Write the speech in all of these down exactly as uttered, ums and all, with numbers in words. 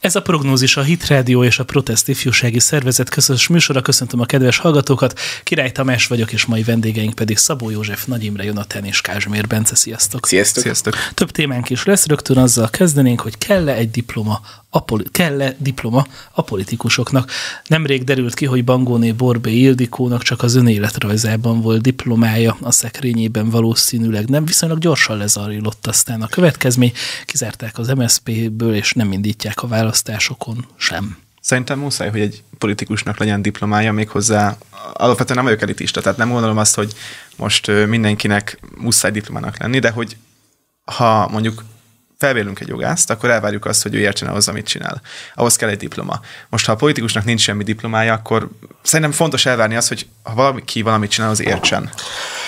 Ez a prognózis a Hitrádió és a Protest Ifjúsági Szervezet közös műsora. Köszöntöm a kedves hallgatókat. Király Tamás vagyok, és mai vendégeink pedig Szabó József, Nagy Imre, Jonatán és Kázsmér Bence. Sziasztok. Sziasztok. Sziasztok! Több témánk is lesz, rögtön azzal kezdenénk, hogy kell-e egy diploma a, poli- kell-e diploma a politikusoknak. Nemrég derült ki, hogy Bangóné Borbély Ildikónak csak az önéletrajzában volt diplomája, a szekrényében valószínűleg nem, viszonylag gyorsan lezarrilott aztán a következmény, kizárták az em es zé pé-ből, és nem indítják a választásokon sem. Szerintem muszáj, hogy egy politikusnak legyen diplomája, méghozzá alapvetően nem vagyok elitista, tehát nem gondolom azt, hogy most mindenkinek muszáj diplomának lenni, de hogy ha mondjuk felvélünk egy jogászt, akkor elvárjuk azt, hogy ő értsen ahhoz, amit csinál. Ahhoz kell egy diploma. Most, ha a politikusnak nincs semmi diplomája, akkor szerintem fontos elvárni azt, hogy ha valaki valamit csinál, az értsen.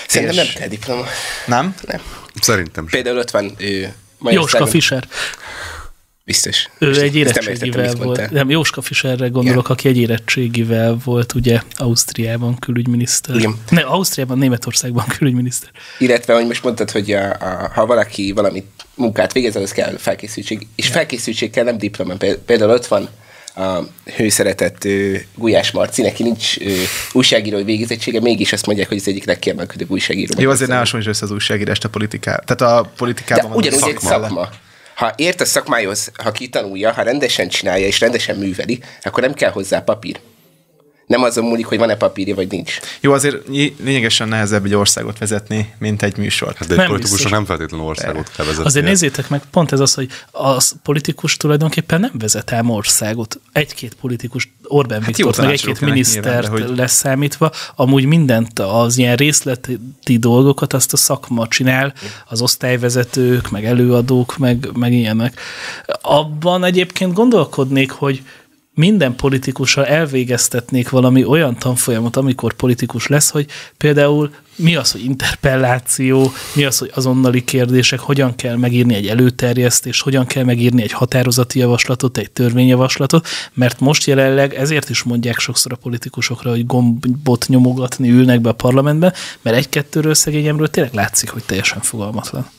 Szerintem és... nem kell diploma. Nem? Nem. Szerintem sem. Például ott van ő, Joschka Fischer. Biztos. Ő Most egy érettségivel értettem, volt. Nem, Joschka Fischerre gondolok, ja. Aki egy érettségivel volt, ugye, Ausztriában külügyminiszter. Igen. Ne, Ausztriában, Németországban külügyminiszter. Illetve, hogy most mondtad, hogy a, a, ha valaki valamit munkát végez, az kell felkészültség. És ja. Felkészültség kell, nem diplomán. Például ott van a hőszeretett Gulyás Marci, neki nincs újságírói végzettsége, mégis azt mondják, hogy az egyik legkiemelkedőbb újságíró. Jó, azért ne hasonlítsd össze az újságírást a politikát. Tehát a politikában ugyanúgy egy szakma. Ha ért a szakmához, ha kitanulja, ha rendesen csinálja és rendesen műveli, akkor nem kell hozzá papír. Nem azon múlik, hogy van-e papírja, vagy nincs. Jó, azért lényegesen nehezebb egy országot vezetni, mint egy műsort. De egy politikusnak nem feltétlenül országot de. Kell vezetni. Azért nézzétek meg, pont ez az, hogy a politikus tulajdonképpen nem vezet ám országot. Egy-két politikus, Orbán hát Viktor, meg egy-két minisztert nyilván, hogy... leszámítva, amúgy mindent, az ilyen részleti dolgokat azt a szakma csinál, az osztályvezetők, meg előadók, meg, meg ilyenek. Abban egyébként gondolkodnék, hogy minden politikussal elvégeztetnék valami olyan tanfolyamot, amikor politikus lesz, hogy például mi az, hogy interpelláció, mi az, hogy azonnali kérdések, hogyan kell megírni egy előterjesztést, hogyan kell megírni egy határozati javaslatot, egy törvényjavaslatot, mert most jelenleg ezért is mondják sokszor a politikusokra, hogy gombot nyomogatni ülnek be a parlamentben, mert egy-kettőről szegényemről tényleg látszik, hogy teljesen fogalmatlan.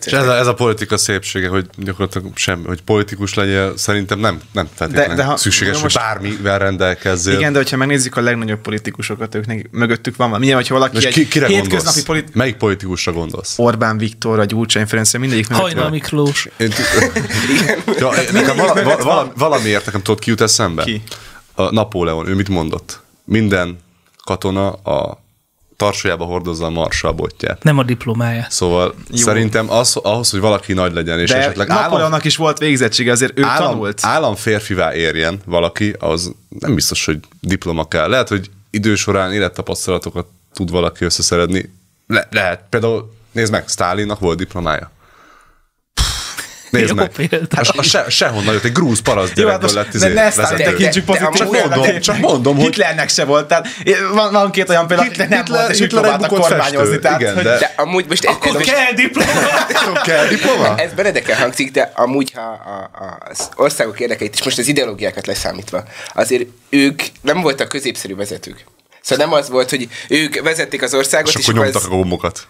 És ez, a, ez a politika szépsége, hogy gyakorlatilag semmi, hogy politikus legyél, szerintem nem, nem feltétlenül de, de ha, szükséges, de most, hogy bármivel rendelkezzél. Igen, de hogyha megnézzük a legnagyobb politikusokat, ők mögöttük van valami. Milyen, hogyha valaki egy ki, hétköznapi politikus... Melyik politikusra gondolsz? Orbán Viktor, a Gyurcsány Ferencre, mindegyik mögött van. Hajnal Miklós. Valamiért nekem tudod, ki jut eszembe? Ki? A Napóleon, ő mit mondott? Minden katona a... tartsójába hordozza a marsa a botját. Nem a diplomáját. Szóval jó. Szerintem az, ahhoz, hogy valaki nagy legyen, és de esetleg Napóleonnak is volt végzettsége, azért ő állam, tanult. Államférfivá érjen valaki, az nem biztos, hogy diploma kell. Lehet, hogy idő során élettapasztalatokat tud valaki összeszeredni. Le- lehet. Például nézd meg, Sztálinnak volt diplomája. Nézd jó, meg. A se, sehonnan jött, egy grúz parasztgyerekből lett izé vezető. Csak, csak mondom, hogy... Hitlernek se volt, tehát van, van két olyan példa, akiknek nem Hitler, volt, és Hitler úgy próbáltak kormányozni. Tehát, igen, hogy... de... de amúgy most... Ez, akkor ez most... kell diploma! kell diploma? Ez beledeken hangzik, de amúgy, ha a, a, az országok érdekeit, és most az ideológiákat leszámítva, azért ők nem voltak középszerű vezetők. Szóval nem az volt, hogy ők vezették az országot, és... És akkor nyomtak a gombokat.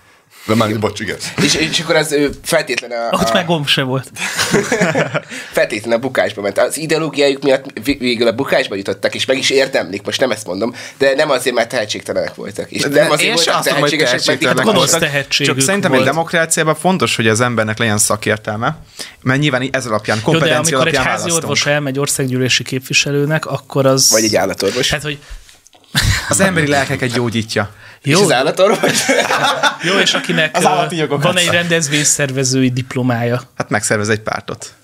De már, bocs, igen. És, és akkor az feltétlen a... Ott a... már gomb se volt. Feltétlen a bukásba ment. Az ideológiájuk miatt végül a bukásba jutottak, és meg is érdemlik, most nem ezt mondom, de nem azért, mert tehetségtelenek voltak. És nem azért voltak tehetségesek, mert itt gonosz tehetségük volt. Csak szerintem egy demokráciában fontos, hogy az embernek legyen szakértelme, mert nyilván ez alapján, kompetencia alapján választunk. Jó, de amikor egy házi orvos elmegy országgyűlési képviselőnek, akkor az... Vagy egy állatorvos. Hát, hogy... Az emberi lelkeket gyógyítja. Jó. És az állatorvos? Jó, és akinek van egy rendezvényszervezői diplomája. Hát megszervez egy pártot.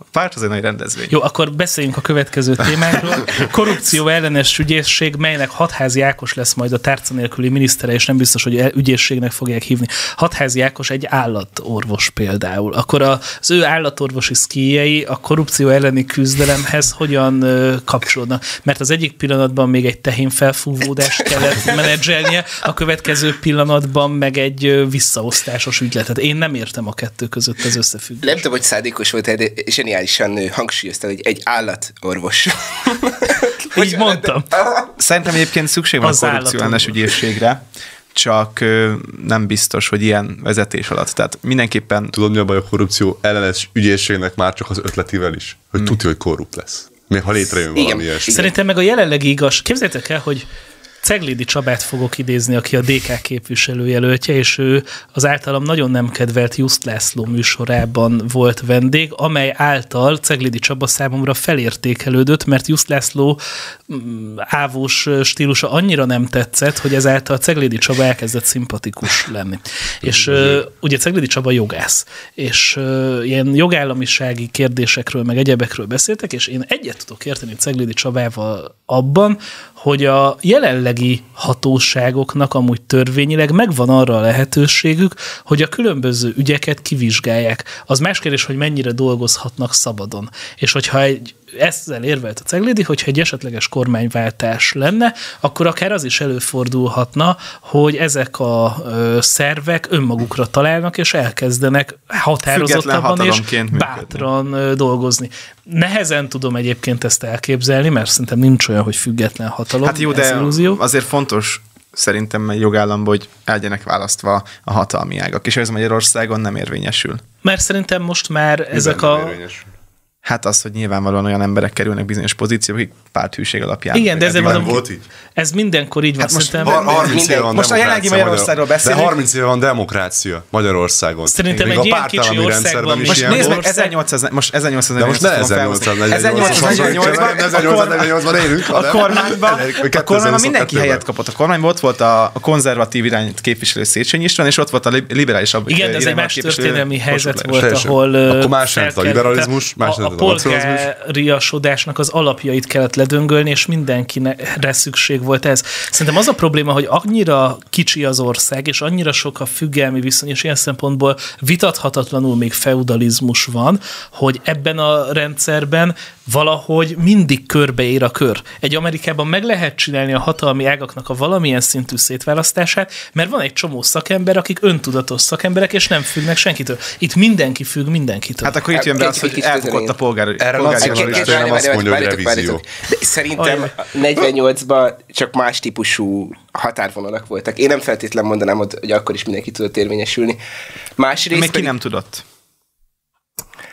A párt az egy nagy rendezvény. Jó, akkor beszéljünk a következő témáról. Korrupció ellenes ügyészség, melynek Hadházy Ákos lesz majd a tárca nélküli minisztere, és nem biztos, hogy ügyészségnek fogják hívni. Hadházy Ákos egy állatorvos például. Akkor az ő állatorvosi szkíjei a korrupció elleni küzdelemhez hogyan kapcsolódnak? Mert az egyik pillanatban még egy tehén felfúvódást kellett menedzselnie, a következő pillanatban meg egy visszaosztásos ügyletet. Én nem értem a kettő között az összefüggést. Nem tudom, hogy szándékos volt, és zseniális hangsúlyozta, hogy egy állatorvos. Így mondtam. Szerintem egyébként szükség van a korrupció ellenes ügyészségre, csak nem biztos, hogy ilyen vezetés alatt. Tehát mindenképpen... Tudod, mi a baj a korrupció ellenes ügyészségnek már csak az ötletével is? Hogy hmm. tudja, hogy korrupt lesz. Még ha létrejön valami ilyesmi. Szerintem meg a jelenlegi igaz... Képzeljétek el, hogy Cegládi Csabát fogok idézni, aki a dé ká képviselőjelöltje, és ő az általam nagyon nem kedvelt Just László műsorában volt vendég, amely által Cegládi Csaba számomra felértékelődött, mert Just László ávós stílusa annyira nem tetszett, hogy ezáltal Cegládi Csaba elkezdett szimpatikus lenni. És ugye Cegládi Csaba jogász, és ilyen jogállamisági kérdésekről, meg egyebekről beszéltek, és én egyet tudok érteni Cegládi Csabával abban, hogy a jelenlegi hatóságoknak amúgy törvényileg megvan arra a lehetőségük, hogy a különböző ügyeket kivizsgálják. Az más kérdés, hogy mennyire dolgozhatnak szabadon. És hogyha egy, ezzel érvelt a Cegládi, hogyha egy esetleges kormányváltás lenne, akkor akár az is előfordulhatna, hogy ezek a ö, szervek önmagukra találnak, és elkezdenek határozottabban és bátran működni. dolgozni. Nehezen tudom egyébként ezt elképzelni, mert szerintem nincs olyan, hogy független hatalom. Hát jó, de azért fontos szerintem egy jogállamban, hogy elgyenek választva a hatalmi ágak, és ez Magyarországon nem érvényesül. Mert szerintem most már Miben ezek a... Hát az, hogy nyilvánvalóan olyan emberek kerülnek bizonyos pozíciók, akik párthűség alapján. Igen, de ez nem volt így. Ez mindenkor így hát van. Most, szerintem, harminc éve van most a jelenlegi Magyarországról beszélünk. De harminc éve van demokrácia Magyarországon. Szerintem egy ilyen kicsi országban is. Most nézd meg, ezernyolcszáznegyvennyolcban élünk. A kormányban a kormányban mindenki helyet kapott. A kormányban ott volt a konzervatív irányt képviselő Széchenyi István, és ott volt a liberálisabb irányban képviselő. Igen, de ez egy más történelmi helyzet volt, ahol... Akkor más nem a liberalizmus, más nem. A polgáriasodásnak az alapjait kellett ledöngölni, és mindenkire szükség volt ez. Szerintem az a probléma, hogy annyira kicsi az ország, és annyira sok a függelmi viszony, és ilyen szempontból vitathatatlanul még feudalizmus van, hogy ebben a rendszerben valahogy mindig körbeér a kör. Egy Amerikában meg lehet csinálni a hatalmi ágaknak a valamilyen szintű szétválasztását, mert van egy csomó szakember, akik öntudatos szakemberek, és nem függnek senkitől. Itt mindenki függ mindenkitől. Hát akkor itt jön be az, hogy elbukott a polgári. Erre nem azt mondja, hogy revízió. Szerintem negyvennyolcban csak más típusú határvonalak voltak. Én nem feltétlenül mondanám, hogy akkor is mindenki tudott érvényesülni. Másrészt még ki nem tudott.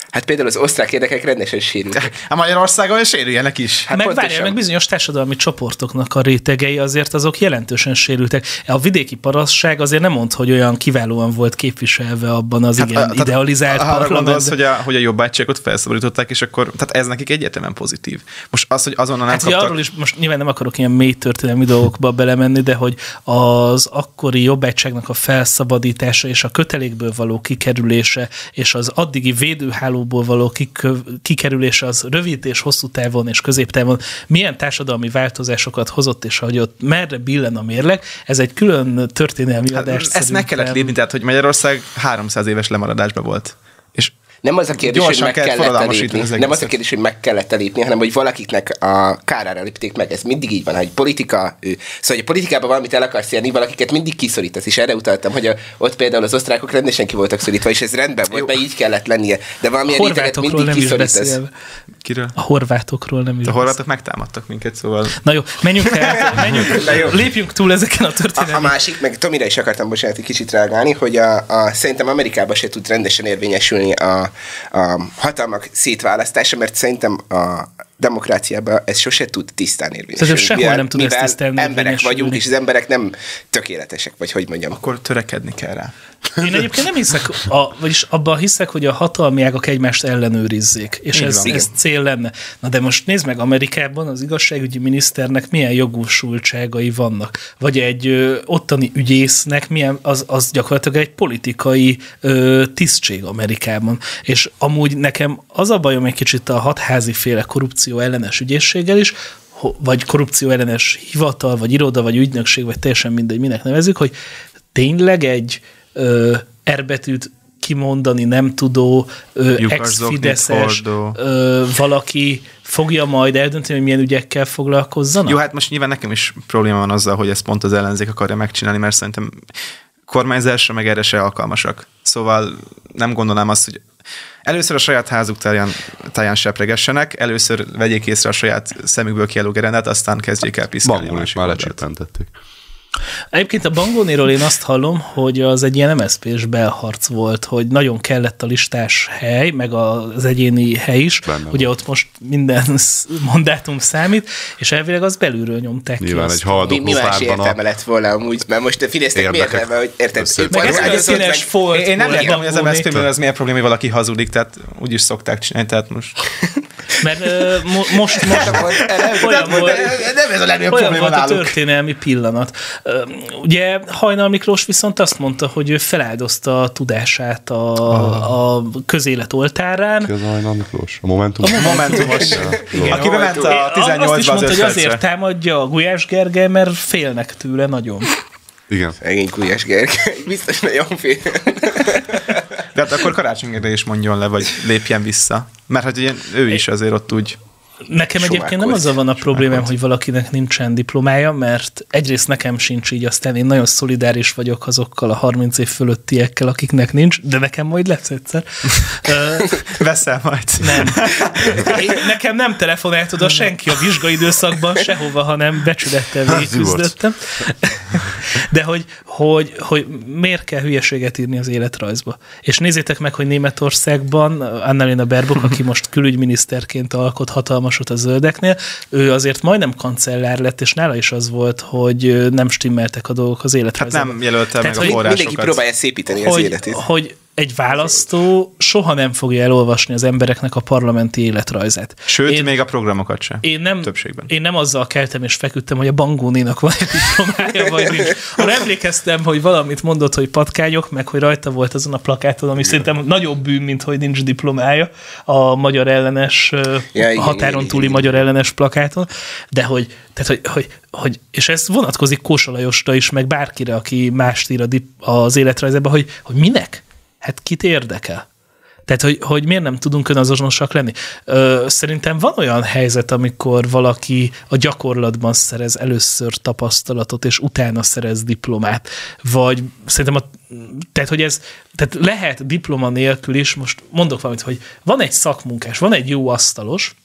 Hát például az osztrák érdekek rendesen sérültek. A Magyarországon sérüljenek is. Hát meg várjál, meg bizonyos társadalmi csoportoknak a rétegei azért azok jelentősen sérültek. A vidéki parasztság azért nem mond, hogy olyan kiválóan volt képviselve abban az hát, igen a, idealizált parlamentben. Az, hogy a, hogy a jobbágyságot felszabadították, és akkor tehát ez nekik egyértelműen pozitív. Most az, hogy azonnal nem hát, kaptak... Arról is most nyilván nem akarok ilyen mély történelmi dolgokba belemenni, de hogy az akkori jobbágyságnak a felszabadítása és a kötelékből való kikerülése és az addigi védőháló való kikerülése az rövid és hosszú távon és középtávon milyen társadalmi változásokat hozott, és ahogy ott merre billen a mérleg, ez egy külön történelmi hát, adás. Ezt meg kellett lépni, tehát hogy Magyarország háromszáz éves lemaradásban volt. És nem az a kérdés, hogy meg kellett elépni, az nem az a kérdés, hogy meg kellett elépni, hanem hogy valakiknek a kárára lépték meg. Ez mindig így van, hogy politika, ő. Szóval, hogy a politikában valamit el akarsz érni, valakiket mindig kiszorítasz, és erre utaltam, hogy a, ott például az osztrákok rendesen ki voltak szorítva, és ez rendben volt, mert így kellett lennie. De valamilyen réteget mindig kiszorítasz. Kiről? A horvátokról nem is. A horvátok megtámadtak minket, szóval... Na jó, menjünk el, menjünk, lépjünk túl ezeken a történelmi. A, a másik, meg Tomira is akartam, bocsánat, egy kicsit reagálni, hogy a, a, szerintem Amerikában se tud rendesen érvényesülni a, a hatalmak szétválasztása, mert szerintem a demokráciában ez sose tud tisztán érvényesülni. Sehol mivel, nem tud ezt tisztán emberek vagyunk, és az emberek nem tökéletesek, vagy hogy mondjam. Akkor törekedni kell rá. Én egyébként nem hiszek, a, vagyis abban hiszek, hogy a hatalmi ágak egymást ellenőrizzék, és ez, ez cél lenne. Na de most nézd meg, Amerikában az igazságügyi miniszternek milyen jogosultságai vannak, vagy egy ö, ottani ügyésznek milyen, az, az gyakorlatilag egy politikai ö, tisztség Amerikában. És amúgy nekem az a bajom egy kicsit a Hadházy féle korrupció ellenes ügyészséggel is, vagy korrupció ellenes hivatal, vagy iroda, vagy ügynökség, vagy teljesen mindegy, minek nevezzük, hogy tényleg egy R-betűt kimondani nem tudó, ex-fideszes valaki fogja majd eldönteni, hogy milyen ügyekkel foglalkozzanak? Jó, hát most nyilván nekem is probléma van azzal, hogy ezt pont az ellenzék akarja megcsinálni, mert szerintem kormányzásra meg erre se alkalmasak. Szóval nem gondolnám azt, hogy először a saját házuk táján, táján sepregessenek, először vegyék észre a saját szemükből kiálló gerendát, aztán kezdjék el piszkálni. Bangónét már lecsepentették. Egyébként a Bangónéről én azt hallom, hogy az egy ilyen em es zé pés belharc volt, hogy nagyon kellett a listás hely, meg az egyéni hely is. Benne ugye van. Ott most minden mandátum számít, és elvileg az belülről nyomták ki. Nyilván egy haldokló párban. Mi más értelme lett volna amúgy, mert most fidesznek miért nem, hogy érted? Meg ez egy színes folt. Én nem értem, hogy az em es zé péből az milyen probléma, hogy valaki hazudik, tehát úgyis szokták csinálni, tehát most... Mert uh, most, most olyan volt, nem ez a legjobb probléma náluk. A történelmi pillanat. Ugye Hajnal Miklós viszont azt mondta, hogy ő feláldozta a tudását a, ah. a közélet oltárán. Ki az Hajnal Miklós? A Momentum? A Momentumos. Aki bement a tizennyolcba az is mondta, hogy azért támadja a Gulyás Gergely, mert félnek tőle nagyon. Igen. Szegény Gulyás Gergely. Biztos nagyon fél. De hát akkor karácsonyra is mondjon le, vagy lépjen vissza. Mert hát ilyen, ő is azért ott úgy... Nekem egyébként nem azzal van a problémám, hogy valakinek nincsen diplomája, mert egyrészt nekem sincs így, aztán én nagyon szolidáris vagyok azokkal a harminc év fölöttiekkel, akiknek nincs, de nekem majd lesz egyszer. Veszel majd. Nem. Nekem nem telefonált oda senki a vizsgaidőszakban sehova, hanem becsülettel végigküzdöttem. De hogy, hogy, hogy miért kell hülyeséget írni az életrajzba? És nézzétek meg, hogy Németországban Annalena Baerbock, aki most külügyminiszterként alkot hatalmat, a zöldeknél, ő azért majdnem kancellár lett, és nála is az volt, hogy nem stimmeltek a dolgok az életrajzában. Hát nem jelölte meg a forrásokat. Mindenki próbálja szépíteni hogy, az életét. Hogy egy választó soha nem fogja elolvasni az embereknek a parlamenti életrajzát. Sőt, én, még a programokat sem. Én nem, többségben. Én nem azzal keltem és feküdtem, hogy a Bangónénak van egy diplomája, vagy nincs. Arra emlékeztem, hogy valamit mondott, hogy patkányok, meg hogy rajta volt azon a plakáton, ami igen. Szerintem nagyobb bűn, mint hogy nincs diplomája a magyar ellenes, ja, igen, határon túli magyar ellenes plakáton. De hogy, tehát, hogy, hogy, hogy és ez vonatkozik Kósa Lajosra is, meg bárkire, aki mást ír a dip, az életrajzába, hogy, hogy minek? Hát kit érdekel? Tehát, hogy, hogy miért nem tudunk önazonosak lenni? Ö, szerintem van olyan helyzet, amikor valaki a gyakorlatban szerez először tapasztalatot, és utána szerez diplomát. Vagy szerintem a, tehát, hogy ez, tehát lehet diploma nélkül is, most mondok valamit, hogy van egy szakmunkás, van egy jó asztalos,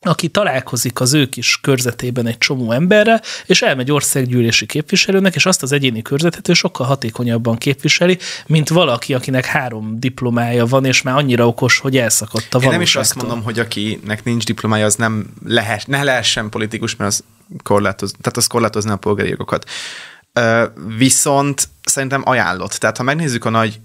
aki találkozik az ő kis körzetében egy csomó emberrel, és elmegy országgyűlési képviselőnek, és azt az egyéni körzetet ő sokkal hatékonyabban képviseli, mint valaki, akinek három diplomája van, és már annyira okos, hogy elszakadt a valóságtól. Én nem is azt mondom, hogy akinek nincs diplomája, az nem lehet, ne lehessen politikus, mert az, korlátoz, tehát az korlátozna a polgári jogokat. Viszont szerintem ajánlott. Tehát ha megnézzük a nagy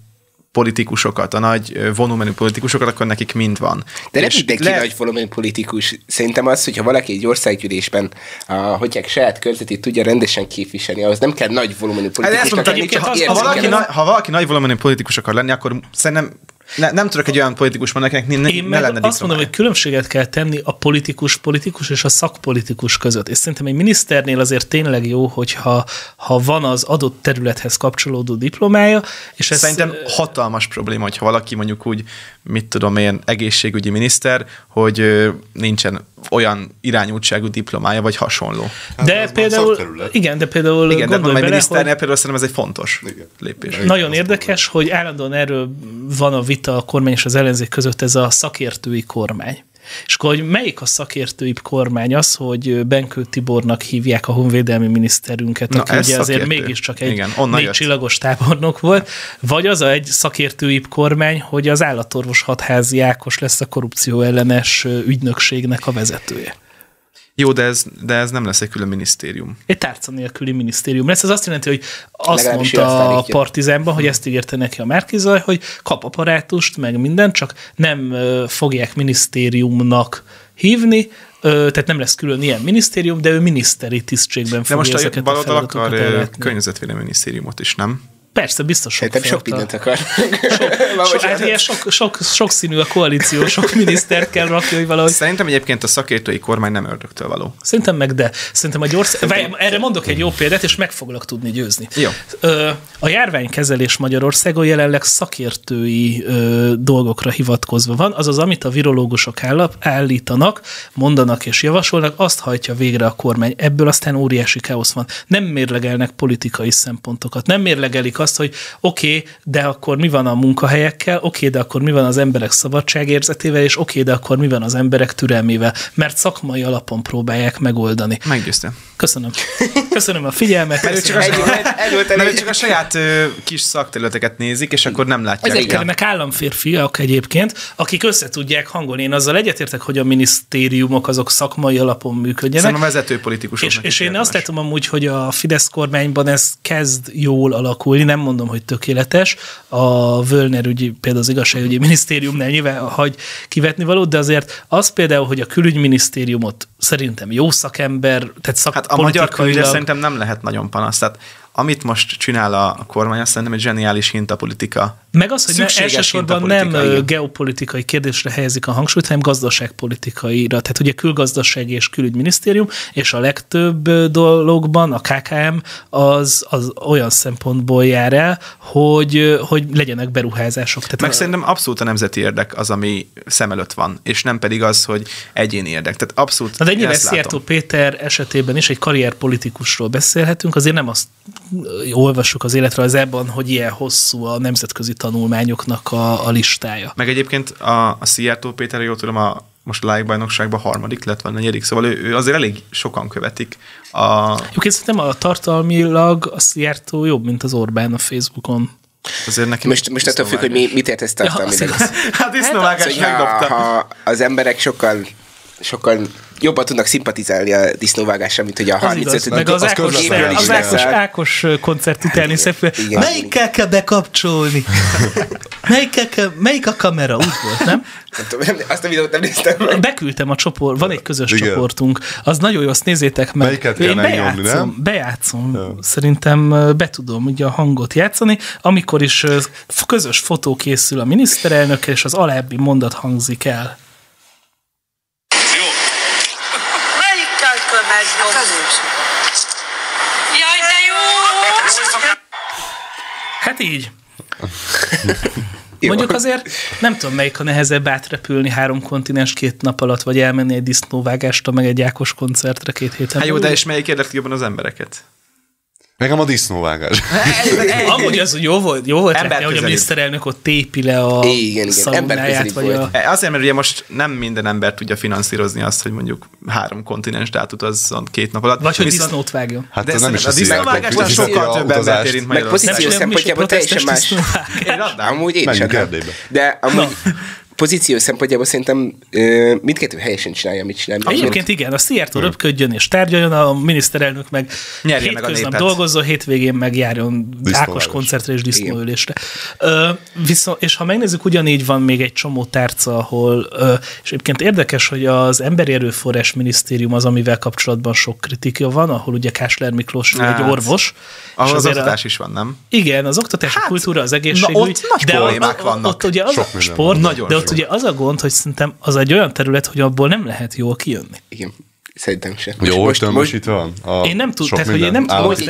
politikusokat, a nagy volumenű politikusokat, akkor nekik mind van. De nem mindenki le... nagy volumenű politikus. Szerintem az, hogyha valaki egy országgyűlésben a, hogyha saját körzetét tudja rendesen képviselni, ahhoz nem kell nagy volumenű politikusnak lenni, csak az, ha, valaki na, ha valaki nagy volumenű politikus akar lenni, akkor szerintem ne, nem tudok egy olyan politikus mondani, akinek ne, ne lenne diplomát. Azt mondom, hogy különbséget kell tenni a politikus politikus és a szakpolitikus között. És szerintem egy miniszternél azért tényleg jó, hogyha ha van az adott területhez kapcsolódó diplomája. És ez szerintem hatalmas probléma, hogyha valaki mondjuk úgy, mit tudom én, egészségügyi miniszter, hogy nincsen olyan irányultságú diplomája, vagy hasonló. Hát de, például, igen, de például igen, de gondolj bele, miniszternél hogy... például szerintem ez egy fontos igen. lépés. Igen, nagyon érdekes, hogy állandóan erről van a vita a kormány és az ellenzék között, ez a szakértői kormány. És akkor, hogy melyik a szakértői kormány az, hogy Benkő Tibornak hívják a honvédelmi miniszterünket, na, aki ugye azért mégiscsak egy igen, négy jött. Csillagos tábornok volt, vagy az a egy szakértői kormány, hogy az állatorvos Hadházy Ákos lesz a korrupció ellenes ügynökségnek a vezetője. Jó, de ez, de ez nem lesz egy külön minisztérium. Egy tárca nélküli minisztérium lesz. Ez azt jelenti, hogy azt legalábbis mondta a Partizánban, hogy ezt ígérte neki a Márki-Zay, hogy kap apparátust, meg minden, csak nem fogják minisztériumnak hívni, tehát nem lesz külön ilyen minisztérium, de ő miniszteri tisztségben fogja ezeket a feladatokat. De most a baloldal akar környezetvédelmi minisztériumot is, nem? Persze, biztos sok fiatal. Sok mindent akar. Sok, sok, sok színű a koalíció, sok minisztert kell rakni, hogy valahogy... Szerintem egyébként a szakértői kormány nem ördögtől való. Szerintem meg, de. Szerintem a gyors... Szerintem... Erre mondok egy jó példát, és meg foglak tudni győzni. Jó. A járványkezelés Magyarországon jelenleg szakértői dolgokra hivatkozva van, azaz amit a virológusok állítanak, mondanak és javasolnak, azt hajtja végre a kormány. Ebből aztán óriási káosz van. Nem mérlegelnek politikai szempontokat, nem mérlegelik azt, hogy oké, okay, de akkor mi van a munkahelyekkel, oké, okay, de akkor mi van az emberek szabadságérzetével, és oké, okay, de akkor mi van az emberek türelmével, mert szakmai alapon próbálják megoldani. Meggyőztem. Köszönöm. Köszönöm a figyelmet. Mert csak, egy, egy, egy, csak a saját ö, kis szakterületeket nézik, és akkor nem látják. Ezek kellemek államférfiak egyébként, akik össze tudják hangolni. Én azzal egyetértek, hogy a minisztériumok azok szakmai alapon működjenek. Szóval a vezető politikusok. És, és én azt látom amúgy, hogy a Fidesz kormányban ez kezd jól alakulni, nem mondom, hogy tökéletes. A Völner ügyi, például az igazságügyi minisztériumnál nyilván hagy kivetni valót, de azért az például, hogy a külügyminisztériumot szerintem jó szakember, tehát szakpolitikailag... Hát a magyar külügyre szerintem nem lehet nagyon panasz. Tehát amit most csinál a kormány, azt szerintem egy zseniális hintapolitika. Meg az, hogy ne, elsősorban nem geopolitikai kérdésre helyezik a hangsúlyt, hanem gazdaságpolitikaira. Tehát ugye külgazdasági és külügyminisztérium, és a legtöbb dologban a ká ká em az, az olyan szempontból jár el, hogy, hogy legyenek beruházások. Tehát meg a... szerintem abszolút a nemzeti érdek az, ami szem előtt van, és nem pedig az, hogy egyéni érdek. Tehát abszolút. Na de nyilván Szijjártó Péter esetében is egy karrierpolitikusról beszélhetünk, azért nem azt olvassuk az életrajzában, hogy ilyen hosszú a nemzetközi tanulmányoknak a, a listája. Meg egyébként a, a Szijjártó Péter, jól tudom, a most lájkbajnokságban harmadik lett, vagy negyedik, szóval ő, ő azért elég sokan követik. A... Jóként szerintem a tartalmilag a Szijjártó jobb, mint az Orbán a Facebookon. Neki most most attól függ, hogy mi, mit értesz tartalmilag. Ja, hát disznóvágás megdobta. Ha az emberek sokkal sokan jobban tudnak szimpatizálni a disznóvágásra, mint hogy a harmincötödik Meg az, az, Ákos, az Ákos, Ákos koncert után is szép. Melyikkel kell bekapcsolni? Melyikkel kell, melyik a kamera? Úgy volt, nem? Nem tudom, azt a videót nem néztem meg. Beküldtem a csoport, van egy közös igen. csoportunk. Az nagyon jó, azt nézzétek meg. Melyiket kell megnyomni, nem? Bejátszom. Ja. Szerintem be tudom ugye a hangot játszani. Amikor is közös fotó készül a miniszterelnökkel, és az alábbi mondat hangzik el. Jaj, de jó! Hát így. Mondjuk azért nem tudom, melyik a nehezebb átrepülni három kontinens két nap alatt, vagy elmenni egy disznóvágásra, meg egy Ákos koncertre két héten. Hát jó, de és melyik érdekli jobban az embereket? Nekem a disznóvágás. Amúgy az jó volt, jó volt látni, hogy a miniszterelnök ott tépi le a szaunáját. A... Azért, mert ugye most nem minden ember tudja finanszírozni azt, hogy mondjuk három kontinenst átutazzon két nap alatt. Vagy hogy viszont... disznót vágjon. Hát de ez nem is a disznóvágás, az sokkal több embert érint Magyarországon. Meg pozíció szempontjából teljesen más. Amúgy én sem. De amúgy... pozíció szempontjából szerintem ö, mindkettő helyesen csinálja, amit csinál. Egyébként igen, a Szijjártó röpködjön és tárgyaljon, a miniszterelnök meg nyerje hétköznap meg a dolgozzon, hétvégén megjárjon Ákos koncertre és disznóülésre. Ö, viszont, és ha megnézzük, ugyanígy van még egy csomó tárca, ahol ö, és egyébként érdekes, hogy az Emberi Erőforrás Minisztérium az, amivel kapcsolatban sok kritika van, ahol ugye Kásler Miklós hát, egy orvos. Ahol az oktatás a, is van, nem? Igen, az oktatás, hát, a kultúra, az egészségügy. Na ott nagy problémák vannak. Ott ugye az a sport, de ugye az a gond, hogy szerintem az egy olyan terület, hogy abból nem lehet jól kijönni. Igen, szerintem sem. Jó, most, most, most itt van. Én nem tudom, tehát, hogy én nem tudom. Ott,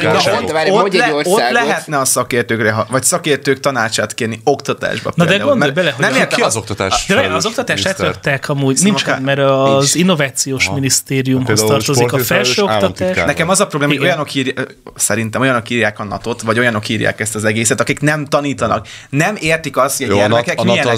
le, ott lehetne a szakértőkre, vagy szakértők tanácsát kérni oktatásba. Na például, de gondolj bele, hogy... Nem érte az oktatás. De az oktatást átrögtek amúgy, nincs, mert az Innovációs Minisztériumhoz tartozik a felsőoktatás. Nekem az a probléma, hogy olyanok írják, szerintem olyanok írják a natot, vagy olyanok írják ezt az egészet, akik nem tanítanak. Nem értik azt, hogy a gyermekek milyenek.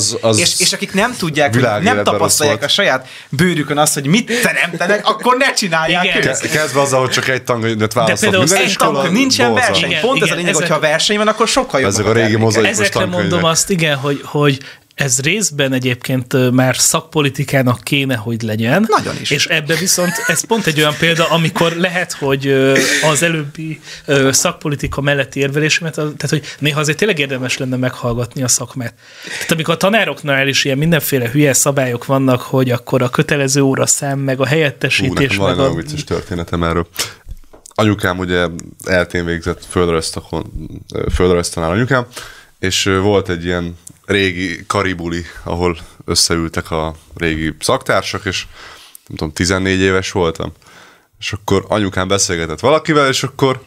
És akik nem tudják, nem tapasztalják a saját bőrükön azt, hogy mit teremtenek, akkor ne csinálják őket. Kezdve azzal, hogy csak egy tankönyvet választott minden iskola. Nincsen verseny. Igen, pont igen, ez a lényeg, ezek, hogyha verseny van, akkor sokkal jobb. Ezek a régi mozaikos tankönyvek. Ezekre mondom azt, igen, hogy, hogy ez részben egyébként már szakpolitikának kéne, hogy legyen. Nagyon is. És ebbe viszont ez pont egy olyan példa, amikor lehet, hogy az előbbi szakpolitika melletti érvelésemet, tehát hogy néha azért tényleg érdemes lenne meghallgatni a szakmát. Tehát amikor a tanároknál is ilyen mindenféle hülye szabályok vannak, hogy akkor a kötelező óraszám, meg a helyettesítés. Hú, meg a... vicces történetem erről. Anyukám ugye eltén végzett földrajztanár anyukám, és volt egy ilyen régi karibuli, ahol összeültek a régi szaktársak, és nem tudom, tizennégy éves voltam. És akkor anyukám beszélgetett valakivel, és akkor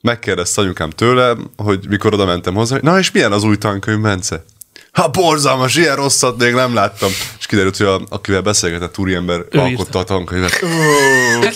megkérdezte anyukám tőle, hogy mikor oda mentem hozzá, hogy na és milyen az új tankönyv, Bence? Ha borzalmas, ilyen rosszat még nem láttam. És kiderült, hogy a, akivel beszélgetett úriember alkotta a tankönyvet.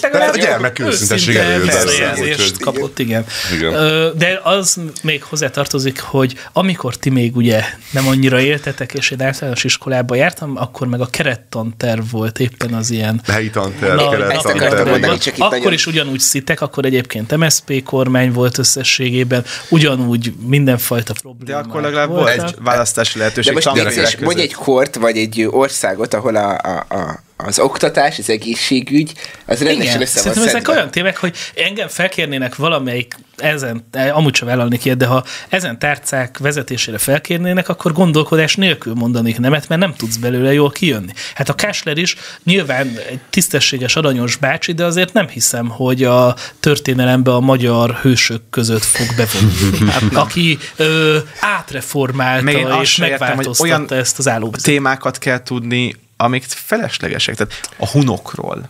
De a gyermek őszinteség előzőzést kapott, igen. igen. Ö, de az még hozzátartozik, hogy amikor ti még ugye nem annyira éltetek, és én általános iskolába jártam, akkor meg a kerettanterv volt éppen az ilyen... Helyi tanterv, kerettanterv. Akkor is ugyanúgy szitek, akkor egyébként em es zé pé kormány volt összességében, ugyanúgy mindenfajta probléma. De akkor legalább volt egy választás lehetőség. De most vicces, mondj egy kort, vagy egy országot, ahol a, a, a, az oktatás, az egészségügy, az rendesen össze van szedve. Ezek olyan témák, hogy engem felkérnének valamelyik ezen, amúgy sem vállalnék ilyet, de ha ezen tárcák vezetésére felkérnének, akkor gondolkodás nélkül mondanék nemet, mert nem tudsz belőle jól kijönni. Hát a Kásler is nyilván egy tisztességes, aranyos bácsi, de azért nem hiszem, hogy a történelembe a magyar hősök között fog bevonni. Aki ö, átreformálta én és megváltoztatta értem, olyan ezt az állóbizet. Témákat kell tudni, amik feleslegesek. Tehát a hunokról.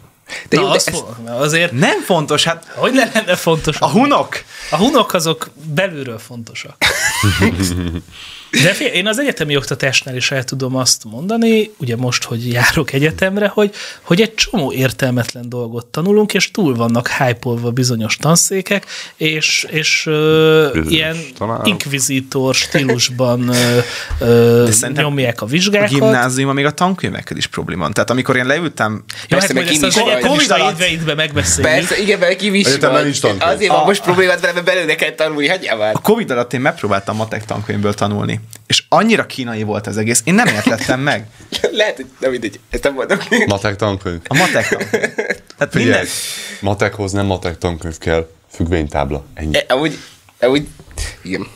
De na, jó, de az ezt... azért nem fontos, hát... Hogy ne lenne fontos? A hunok? A hunok azok belülről fontosak. De figyelj, én az egyetemi oktatásnál is el tudom azt mondani, ugye most, hogy járok egyetemre, hogy, hogy egy csomó értelmetlen dolgot tanulunk, és túl vannak hype-olva bizonyos tanszékek, és, és uh, ilyen tanárok. Inkvizítor stílusban uh, uh, nyomják a vizsgákat. A gimnáziumban még a tankönyvekkel is probléma. Tehát amikor én leültem... Jó, persze, hát, meg én is van. Komida édveidben megbeszélni. Persze, igen, mert kim is van. Azért van most problémát vele, mert belőle kell tanulni, hagyjál már. A Covid alatt én megpróbáltam matek tankönyvből tanulni. És annyira kínai volt az egész, én nem értettem meg. Lehet, hogy nem mindegy, ezt nem mondom. Matek tankönyv. A matek tankönyv. Hát figyelj, minden... matekhoz nem matek tankönyv kell, függvénytábla, ennyi. E, amúgy, amúgy, igen.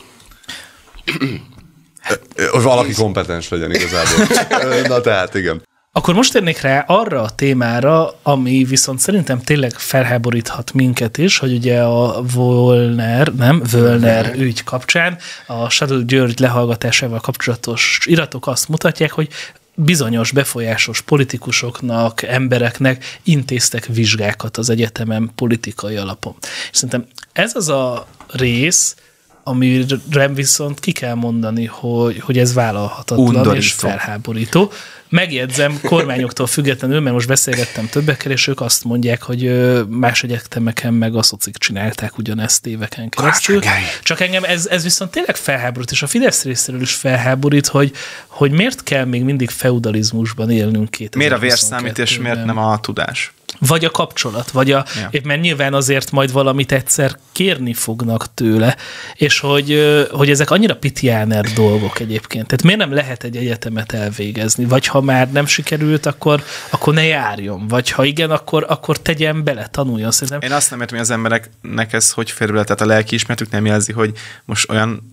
Valaki kompetens legyen igazából. Na tehát, igen. Akkor most érnék rá arra a témára, ami viszont szerintem tényleg felháboríthat minket is, hogy ugye a Völner, nem, Völner ügy kapcsán a Schadl György lehallgatásával kapcsolatos iratok azt mutatják, hogy bizonyos befolyásos politikusoknak, embereknek intéztek vizsgákat az egyetemen politikai alapon. És szerintem ez az a rész, amire viszont ki kell mondani, hogy, hogy ez vállalhatatlan undorító és felháborító. Megjegyzem, kormányoktól függetlenül, mert most beszélgettem többekkel, és ők azt mondják, hogy más egyetemeken meg a szocik csinálták ugyanezt éveken keresztül. Csak engem ez, ez viszont tényleg felháborít, és a Fidesz részéről is felháborít, hogy, hogy miért kell még mindig feudalizmusban élnünk két. Miért a vérszámítés, miért nem a tudás? Vagy a kapcsolat, vagy a, ja. Mert nyilván azért majd valamit egyszer kérni fognak tőle, és hogy, hogy ezek annyira pitiáner dolgok egyébként. Tehát miért nem lehet egy egyetemet elvégezni? Vagy ha már nem sikerült, akkor, akkor ne járjon. Vagy ha igen, akkor, akkor tegyen bele, tanuljon. Szerintem. Én azt nem értem, hogy az embereknek ez hogy fér bele, tehát a lelkiismeretük nem jelzi, hogy most olyan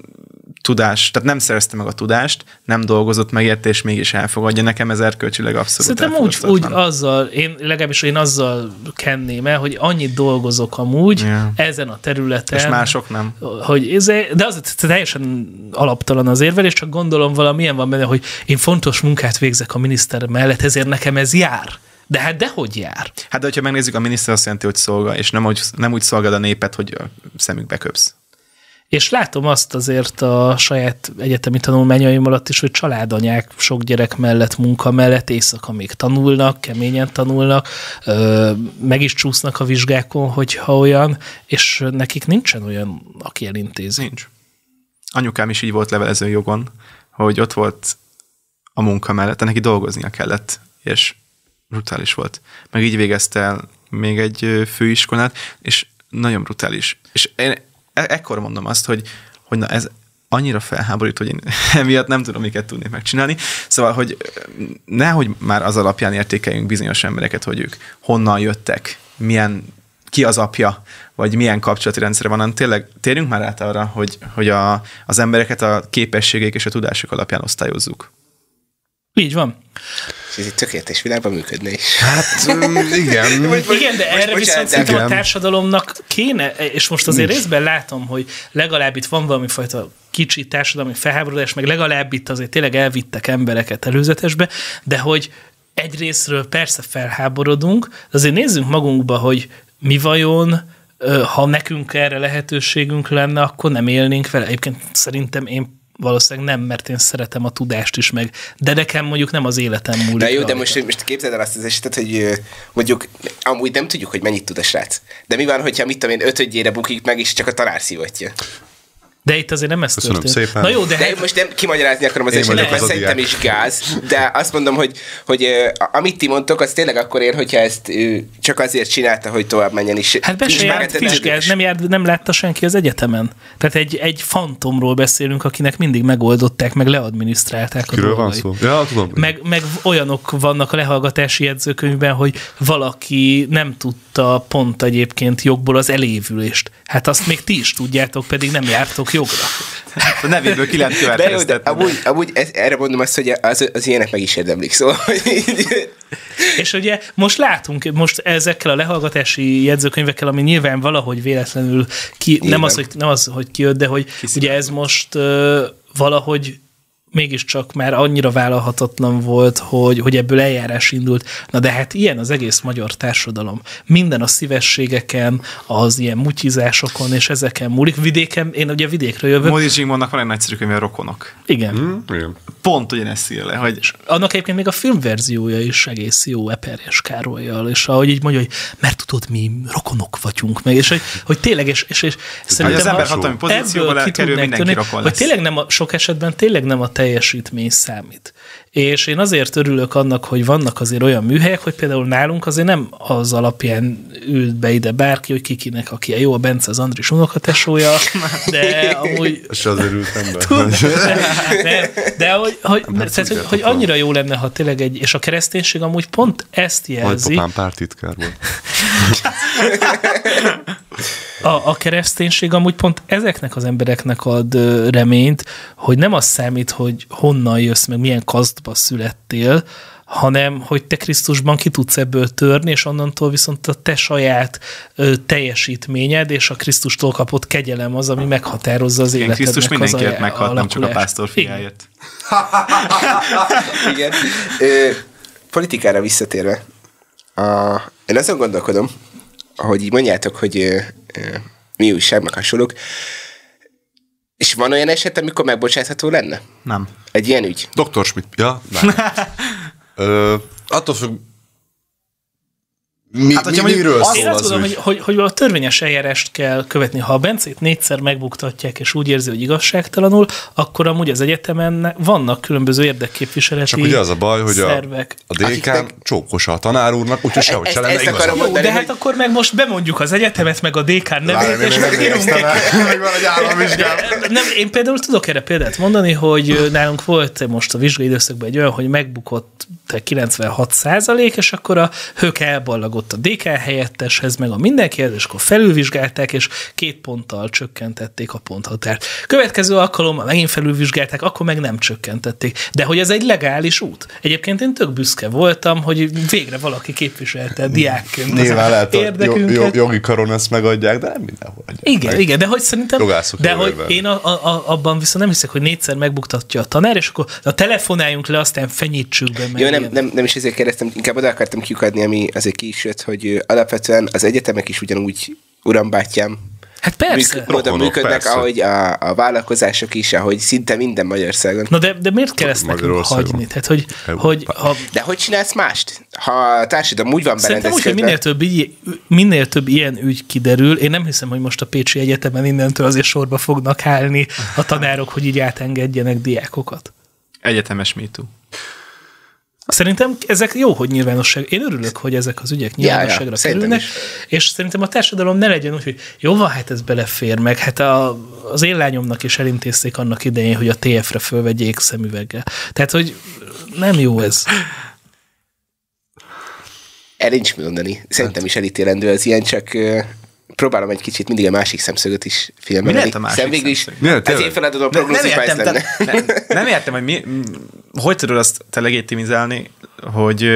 tudás, tehát nem szerezte meg a tudást, nem dolgozott meg érte, és mégis elfogadja. Nekem ez erkölcsileg abszolút elfogadhatatlan. Úgy, úgy azzal, én, legalábbis én azzal kenném el, hogy annyit dolgozok amúgy yeah. ezen a területen. És mások nem. Hogy ez, de az teljesen alaptalan az érvelés, csak gondolom valamilyen van benne, hogy én fontos munkát végzek a miniszter mellett, ezért nekem ez jár. De hát dehogy jár? Hát de hogyha megnézzük, a miniszter azt jelenti, hogy szolga, és nem, nem úgy szolgál a népet, hogy szemükbe köpsz. És látom azt azért a saját egyetemi tanulmányaim alatt is, hogy családanyák sok gyerek mellett, munka mellett éjszaka még tanulnak, keményen tanulnak, meg is csúsznak a vizsgákon, hogyha olyan, és nekik nincsen olyan, aki elintézi. Nincs. Anyukám is így volt levelező jogon, hogy ott volt a munka mellett, neki dolgoznia kellett, és brutális volt. Meg így végezte el még egy főiskolát, és nagyon brutális. És én ekkor mondom azt, hogy, hogy na ez annyira felháborít, hogy én emiatt nem tudom, miket tudnék megcsinálni. Szóval, hogy nehogy már az alapján értékeljünk bizonyos embereket, hogy ők honnan jöttek, milyen, ki az apja, vagy milyen kapcsolati rendszere van. Hanem tényleg térjünk már át arra, hogy, hogy a, az embereket a képességek és a tudások alapján osztályozzuk. Így van. És ez egy tökéletes világban működne is. Hát igen. Igen, de erre viszont szerintem a társadalomnak kéne, és most azért részben látom, hogy legalább itt van valami fajta kicsi társadalmi felháborodás, meg legalább itt azért tényleg elvittek embereket előzetesbe, de hogy egyrészről persze felháborodunk, azért nézzünk magunkba, hogy mi vajon, ha nekünk erre lehetőségünk lenne, akkor nem élnénk vele. Egyébként szerintem én valószínűleg nem, mert én szeretem a tudást is meg. De nekem mondjuk nem az életem múlik. De jó, de most, most képzeld el azt az esetet, hogy mondjuk amúgy nem tudjuk, hogy mennyit tud a srác. De mi van, hogyha mit tudom én, ötödjére bukik meg, és csak a tanár szívatja. De itt azért nem ez történt. Na jó, de, de hát... most nem kimagyarázni akarom az esetet, mert szerintem is gáz, de azt mondom, hogy, hogy amit ti mondtok, az tényleg akkor ér, hogyha ezt csak azért csinálta, hogy tovább menjen is. Hát be se járt fizsgáz, nem, járt, nem látta senki az egyetemen. Tehát egy, egy fantomról beszélünk, akinek mindig megoldották, meg leadminisztrálták. Kiről van szó? Ja, tudom. Meg, meg olyanok vannak a lehallgatási jegyzőkönyvben, hogy valaki nem tudta pont egyébként jogból az elévülést. Hát azt még ti is tudjátok, pedig nem jártok jogra. Hát a nevéből ki lehet következtetni. Amúgy, amúgy ez, erre mondom azt, hogy az, az ilyenek meg is érdemlik, szóval. És ugye most látunk, most ezekkel a lehallgatási jegyzőkönyvekkel, ami nyilván valahogy véletlenül, ki, nyilván. Nem, az, hogy, nem az, hogy kijött, de hogy Kisztán. Ugye ez most uh, valahogy mégiscsak már annyira vállalhatatlan volt, hogy, hogy ebből eljárás indult. Na de hát ilyen az egész magyar társadalom. Minden a szívességeken, az ilyen mutyizásokon és ezeken múlik. Vidéken, én ugye vidékről jövök. Módi Zsigmondnak van egy nagyszerű könyve, Rokonok. Igen. Mm, igen. Pont ugyanezt ír le. Hogy... Annak egyébként még a filmverziója is egész jó Eperjes Károllyal, és ahogy így mondja, hogy mert tudod, mi rokonok vagyunk meg, és hogy, hogy tényleg, és, és, és szerintem az ember hatalmi pozícióval kerül, mindenki rokon lesz. Tényleg nem a, sok esetben tényleg nem a teljesítmény számít. És én azért örülök annak, hogy vannak azért olyan műhelyek, hogy például nálunk azért nem az alapján ült be ide bárki, hogy kikinek, aki a jó, a Bence az Andris unokatesója, de amúgy... És azért ültem be. Tud, de, de, de hogy, hogy, hát tehát, hogy, hogy annyira jó lenne, ha tényleg egy... És a kereszténység amúgy pont ezt jelzi. Majd papám pártitkár volt. A, a kereszténység amúgy pont ezeknek az embereknek ad reményt, hogy nem az számít, hogy honnan jössz, meg milyen kasztba születtél, hanem hogy te Krisztusban ki tudsz ebből törni, és onnantól viszont a te saját ö, teljesítményed és a Krisztustól kapott kegyelem az, ami meghatározza az életednek. Igen, Krisztus mindenkiért meghalt, nem csak a pásztor fiáért. Igen. Ö, politikára visszatérve. A, én azon gondolkodom, ahogy így mondjátok, hogy ö, ö, mi újság, meg hasonlók. És van olyan eset, amikor megbocsátható lenne? Nem. Egy ilyen ügy? doktor Schmidt. Ja, Ö, attól függ, mi, hát, mi, miről szól az, én azt az gondolom, hogy, hogy, hogy a törvényes eljárást kell követni. Ha a Bencét négyszer megbuktatják, és úgy érzi, hogy igazságtalanul, akkor amúgy az egyetemen vannak különböző érdekképviseleti szervek. Csak ugye az a baj, hogy a, a dé ká meg... csókosa a tanár úrnak, úgyhogy sehogy se lenne igazán. Jó, de hát akkor meg most bemondjuk az egyetemet, meg a dé ká nevét, és megírunk egy... Én például tudok erre példát mondani, hogy nálunk volt most a vizsgai időszakban egy olyan, hogy megbukott kilencvenhat százalék, és akkor a hők elballagott a dé ká helyetteshez, meg a mindenkihez, és akkor felülvizsgálták, és két ponttal csökkentették a ponthatárt. Következő alkalommal megint felülvizsgálták, akkor meg nem csökkentették. De hogy ez egy legális út. Egyébként én tök büszke voltam, hogy végre valaki képviselte diákként nyilván az érdekünket. Jog, jogi karon ezt megadják, de nem mindenhol adják. Igen, meg. igen, de hogy szerintem, de hogy én a, a, a, abban viszont nem hiszek, hogy négyszer megbuktatja a tanár, és akkor a telefonáljunk le, aztán fenyítsük be. Meg Jó, nem, nem, nem is ezért kérdeztem, inkább oda akartam kiukadni, ami azért ki is hogy alapvetően az egyetemek is ugyanúgy, urambátyám, hát persze. Műk- rokonok, működnek, persze. Ahogy a, a vállalkozások is, ahogy szinte minden Magyarországon. Na de, de miért kell ezt nekünk hagyni? Tehát, hogy, hogy, ha... De hogy csinálsz mást? Ha a társadalom úgy van berendezkedve. Szerintem úgy, hogy minél több, így, minél több ilyen ügy kiderül. Én nem hiszem, hogy most a Pécsi Egyetemen innentől azért sorba fognak állni a tanárok, hogy így átengedjenek diákokat. Egyetemes MeToo. Szerintem ezek jó, hogy nyilvánosság. Én örülök, hogy ezek az ügyek nyilvánosságra ja, ja, kerülnek, és szerintem a társadalom ne legyen úgy, hogy jó van, hát ez belefér meg. Hát a, az én lányomnak is elintézték annak idején, hogy a té ef-re fölvegyék szemüveggel. Tehát, hogy nem jó ez. El nincs mondani. Szerintem is elítélendő az ilyen, csak... Próbálom egy kicsit mindig a másik szemszögöt is filmelni. Mi lett a másik szemszög? Is, az én feladatom prognózipájsz lenne. Nem, nem értem, hogy mi, hogy tudod azt te legitimizálni, hogy,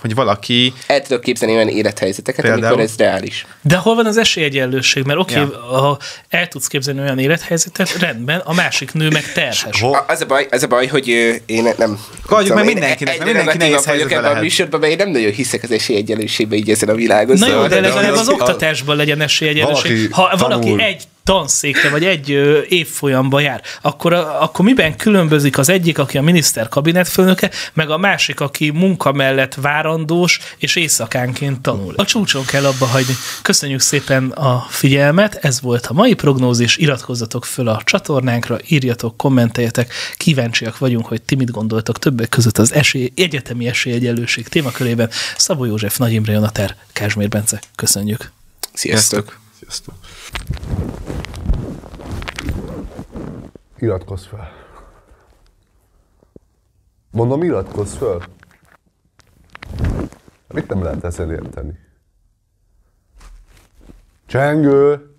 hogy valaki... El tudok képzelni olyan élethelyzeteket, például, amikor ez reális. De hol van az esélyegyenlőség? Mert oké, okay, ja. ha el tudsz képzelni olyan élethelyzetet, rendben, a másik nő meg terhes. Az a baj, az a baj hogy én nem... Kagyjuk meg mindenkinek, mert mindenki nehéz helyzetben lehet. A műsorban, mert én nem nagyon hiszek az esélyegyenlőségben így ezen a világon. Na jó, de legalább az oktatásban legyen esélyegyenlőség. Ha valaki egy tanszékre, vagy egy évfolyamba jár, akkor, akkor miben különbözik az egyik, aki a miniszter kabinetfőnöke, meg a másik, aki munka mellett várandós, és éjszakánként tanul. A csúcson kell abba hagyni. Köszönjük szépen a figyelmet, ez volt a mai prognózis, iratkozzatok föl a csatornánkra, írjatok, kommenteljetek, kíváncsiak vagyunk, hogy ti mit gondoltok többek között az esély, egyetemi esélyegyenlőség témakörében. Szabó József, Nagy Imre, Jonatár, Kázsmér Bence, köszönjük. Sziasztok! Sziasztok! Iratkozz fel. Mondom, iratkozz fel. Mit nem lehet ezzel érteni? Csengő!